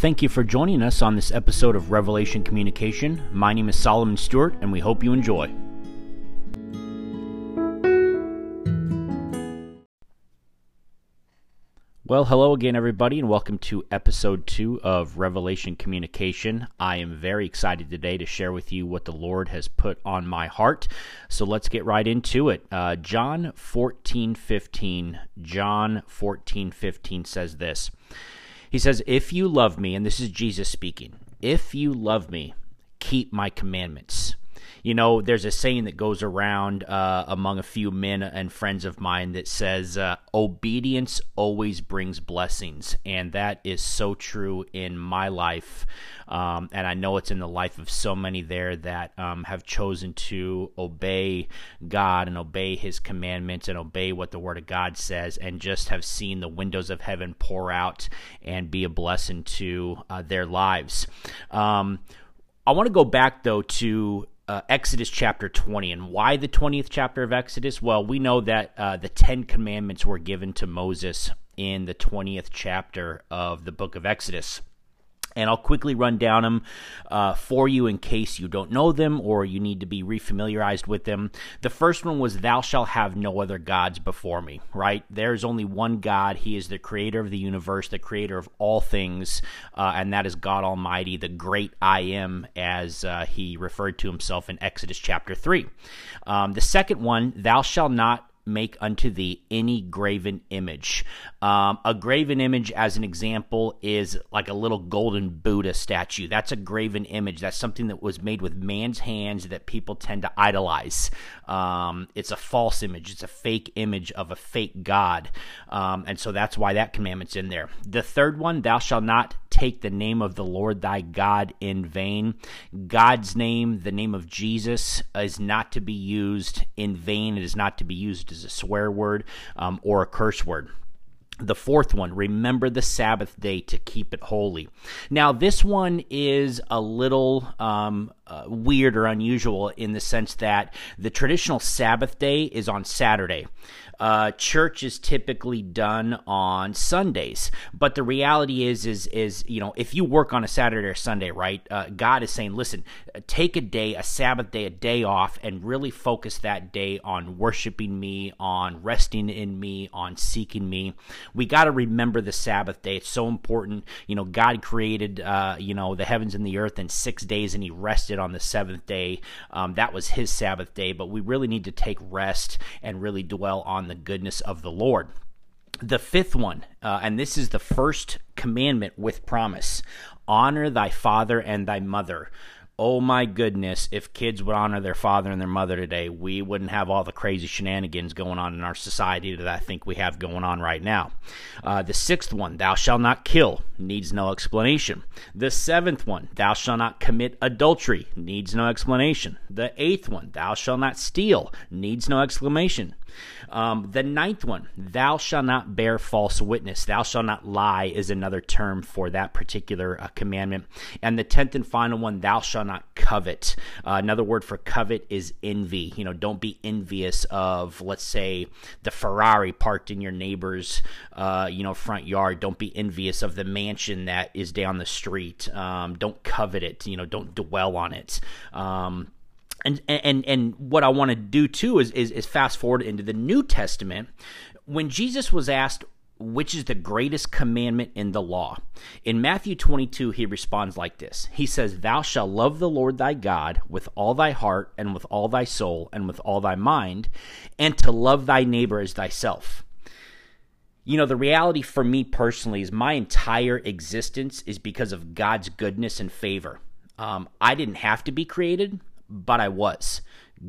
Thank you for joining us on this episode of Revelation Communication. My name is Solomon Stewart, and we hope you enjoy. Well, hello again, everybody, and welcome to Episode 2 of Revelation Communication. I am very excited today to share with you what the Lord has put on my heart. So let's get right into it. John 14:15 says this. He says, "If you love me," and this is Jesus speaking, "if you love me, keep my commandments." You know, there's a saying that goes around among a few men and friends of mine that says, obedience always brings blessings. And that is so true in my life. And I know it's in the life of so many there that have chosen to obey God and obey his commandments and obey what the Word of God says, and just have seen the windows of heaven pour out and be a blessing to their lives. I want to go back, though, to Exodus chapter 20, and why the 20th chapter of Exodus? Well, we know that the Ten Commandments were given to Moses in the 20th chapter of the book of Exodus. And I'll quickly run down them for you in case you don't know them or you need to be refamiliarized with them. The first one was, "Thou shalt have no other gods before me," right? There is only one God. He is the creator of the universe, the creator of all things, and that is God Almighty, the great I am, as he referred to himself in Exodus chapter 3. The second one, "Thou shalt not make unto thee any graven image." A graven image, as an example, is like a little golden Buddha statue. That's a graven image. That's something that was made with man's hands that people tend to idolize. It's a false image. It's a fake image of a fake God. And so that's why that commandment's in there. The third one, "Thou shalt not take the name of the Lord thy God in vain." God's name, the name of Jesus, is not to be used in vain. It is not to be used as a swear word or a curse word. The fourth one, "Remember the Sabbath day to keep it holy." Now, this one is a little weird or unusual in the sense that the traditional Sabbath day is on Saturday. Church is typically done on Sundays, but the reality is you know, if you work on a Saturday or Sunday, right? God is saying, listen, take a day, a Sabbath day, a day off, and really focus that day on worshiping me, on resting in me, on seeking me. We got to remember the Sabbath day. It's so important. You know, God created you know, the heavens and the earth in 6 days, and he rested on the seventh day. That was his Sabbath day, but we really need to take rest and really dwell on the goodness of the Lord. The fifth one, and this is the first commandment with promise, "Honor thy father and thy mother." Oh my goodness, if kids would honor their father and their mother today, we wouldn't have all the crazy shenanigans going on in our society that I think we have going on right now. The sixth one, "Thou shalt not kill," needs no explanation. The seventh one, "Thou shalt not commit adultery," needs no explanation. The eighth one, "Thou shalt not steal," needs no exclamation. The ninth one, "Thou shalt not bear false witness." "Thou shalt not lie" is another term for that particular commandment. And the 10th and final one, "Thou shalt not covet." Another word for covet is envy. You know, don't be envious of, let's say, the Ferrari parked in your neighbor's, you know, front yard. Don't be envious of the mansion that is down the street. Don't covet it. You know, don't dwell on it. And what I want to do too is fast forward into the New Testament when Jesus was asked, which is the greatest commandment in the law? In Matthew 22, he responds like this. He says, "Thou shalt love the Lord thy God with all thy heart and with all thy soul and with all thy mind, and to love thy neighbor as thyself." You know, the reality for me personally is my entire existence is because of God's goodness and favor. I didn't have to be created, but I was.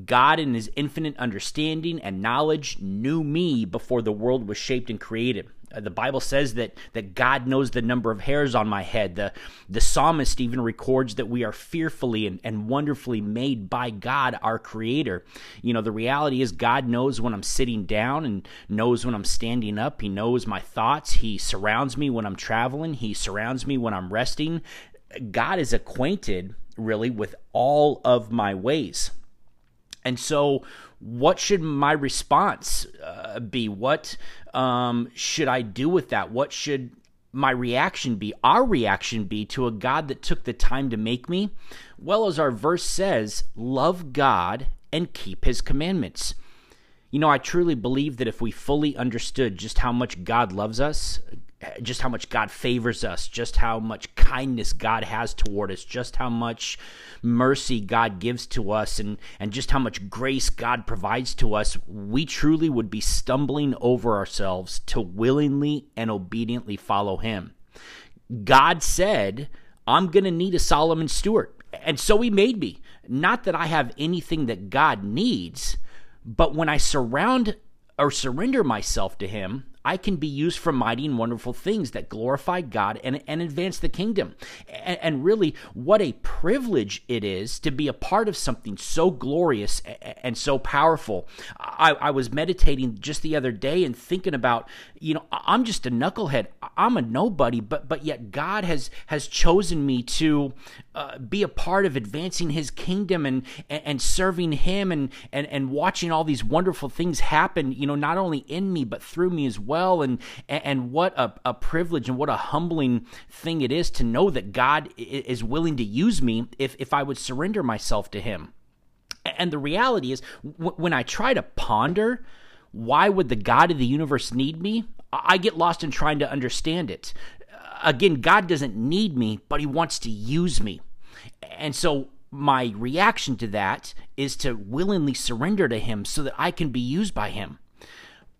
God, in his infinite understanding and knowledge, knew me before the world was shaped and created. The Bible says that God knows the number of hairs on my head. The psalmist even records that we are fearfully and wonderfully made by God, our Creator. You know, the reality is God knows when I'm sitting down and knows when I'm standing up. He knows my thoughts. He surrounds me when I'm traveling. He surrounds me when I'm resting. God is acquainted, really, with all of my ways. And so what should my response be? What should I do with that? What should my reaction be, our reaction be to a God that took the time to make me? Well, as our verse says, love God and keep his commandments. You know, I truly believe that if we fully understood just how much God loves us, just how much God favors us, just how much kindness God has toward us, just how much mercy God gives to us, and just how much grace God provides to us, we truly would be stumbling over ourselves to willingly and obediently follow him. God said, I'm going to need a Solomon Stewart, and so he made me. Not that I have anything that God needs, but when I surround or surrender myself to him, I can be used for mighty and wonderful things that glorify God and advance the kingdom. And really, what a privilege it is to be a part of something so glorious and so powerful. I was meditating just the other day and thinking about, you know, I'm just a knucklehead. I'm a nobody, but yet God has chosen me to be a part of advancing his kingdom and serving him and watching all these wonderful things happen, you know, not only in me, but through me as well. And what a privilege and what a humbling thing it is to know that God is willing to use me if I would surrender myself to him. And the reality is, when I try to ponder, why would the God of the universe need me? I get lost in trying to understand it. Again, God doesn't need me, but he wants to use me. And so my reaction to that is to willingly surrender to him so that I can be used by him.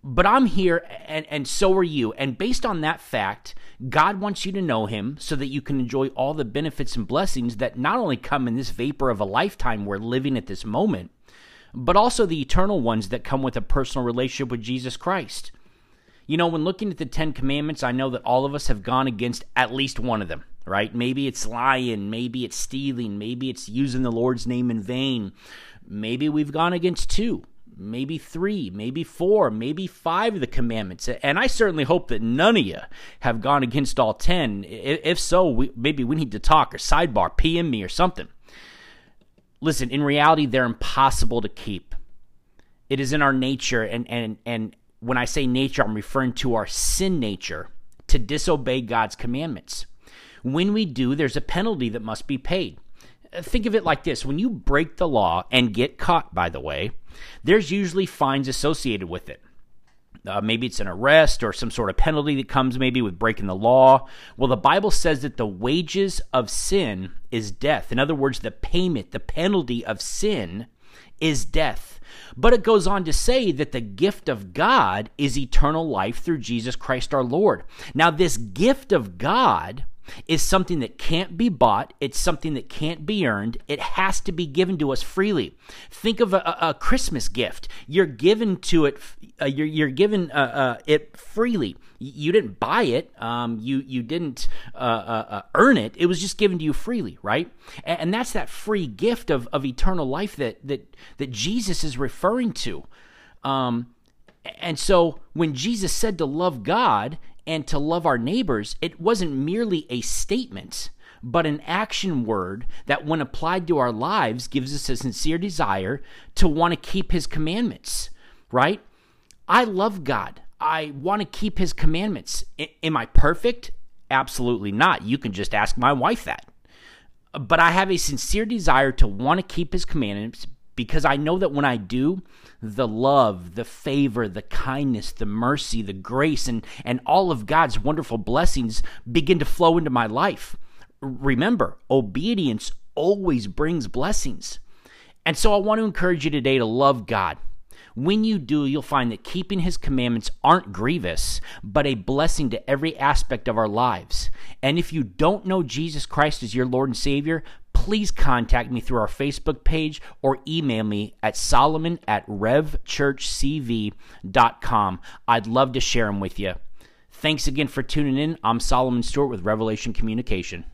But I'm here, and so are you. And based on that fact, God wants you to know him so that you can enjoy all the benefits and blessings that not only come in this vapor of a lifetime we're living at this moment, but also the eternal ones that come with a personal relationship with Jesus Christ. You know, when looking at the Ten Commandments, I know that all of us have gone against at least one of them, right? Maybe it's lying, maybe it's stealing, maybe it's using the Lord's name in vain. Maybe we've gone against two. Maybe three, maybe four, maybe five of the commandments. And I certainly hope that none of you have gone against all 10. If so, maybe we need to talk or sidebar, PM me or something. Listen, in reality, they're impossible to keep. It is in our nature, and when I say nature, I'm referring to our sin nature, to disobey God's commandments. When we do, there's a penalty that must be paid. Think of it like this. When you break the law and get caught, by the way, there's usually fines associated with it. Maybe it's an arrest or some sort of penalty that comes maybe with breaking the law. Well, the Bible says that the wages of sin is death. In other words, the payment, the penalty of sin is death. But it goes on to say that the gift of God is eternal life through Jesus Christ our Lord. Now, this gift of God is something that can't be bought. It's something that can't be earned. It has to be given to us freely. Think of a Christmas gift. You're given to it. You're given it freely. You didn't buy it. You didn't earn it. It was just given to you freely, right? And that's that free gift of eternal life that Jesus is referring to. And so when Jesus said to love God and to love our neighbors, it wasn't merely a statement, but an action word that when applied to our lives gives us a sincere desire to want to keep his commandments, right? I love God. I want to keep his commandments. Am I perfect? Absolutely not. You can just ask my wife that. But I have a sincere desire to want to keep his commandments because I know that when I do, the love, the favor, the kindness, the mercy, the grace, and all of God's wonderful blessings begin to flow into my life. Remember, obedience always brings blessings. And so I want to encourage you today to love God. When you do, you'll find that keeping his commandments aren't grievous, but a blessing to every aspect of our lives. And if you don't know Jesus Christ as your Lord and Savior, please contact me through our Facebook page or email me at solomon@revchurchcv.com. I'd love to share them with you. Thanks again for tuning in. I'm Solomon Stewart with Revelation Communication.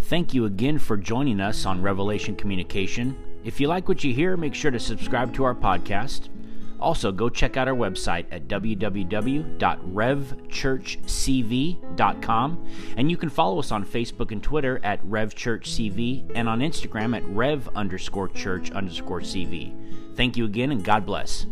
Thank you again for joining us on Revelation Communication. If you like what you hear, make sure to subscribe to our podcast. Also, go check out our website at www.revchurchcv.com, and you can follow us on Facebook and Twitter at RevChurchCV and on Instagram at Rev_Church_CV. Thank you again, and God bless.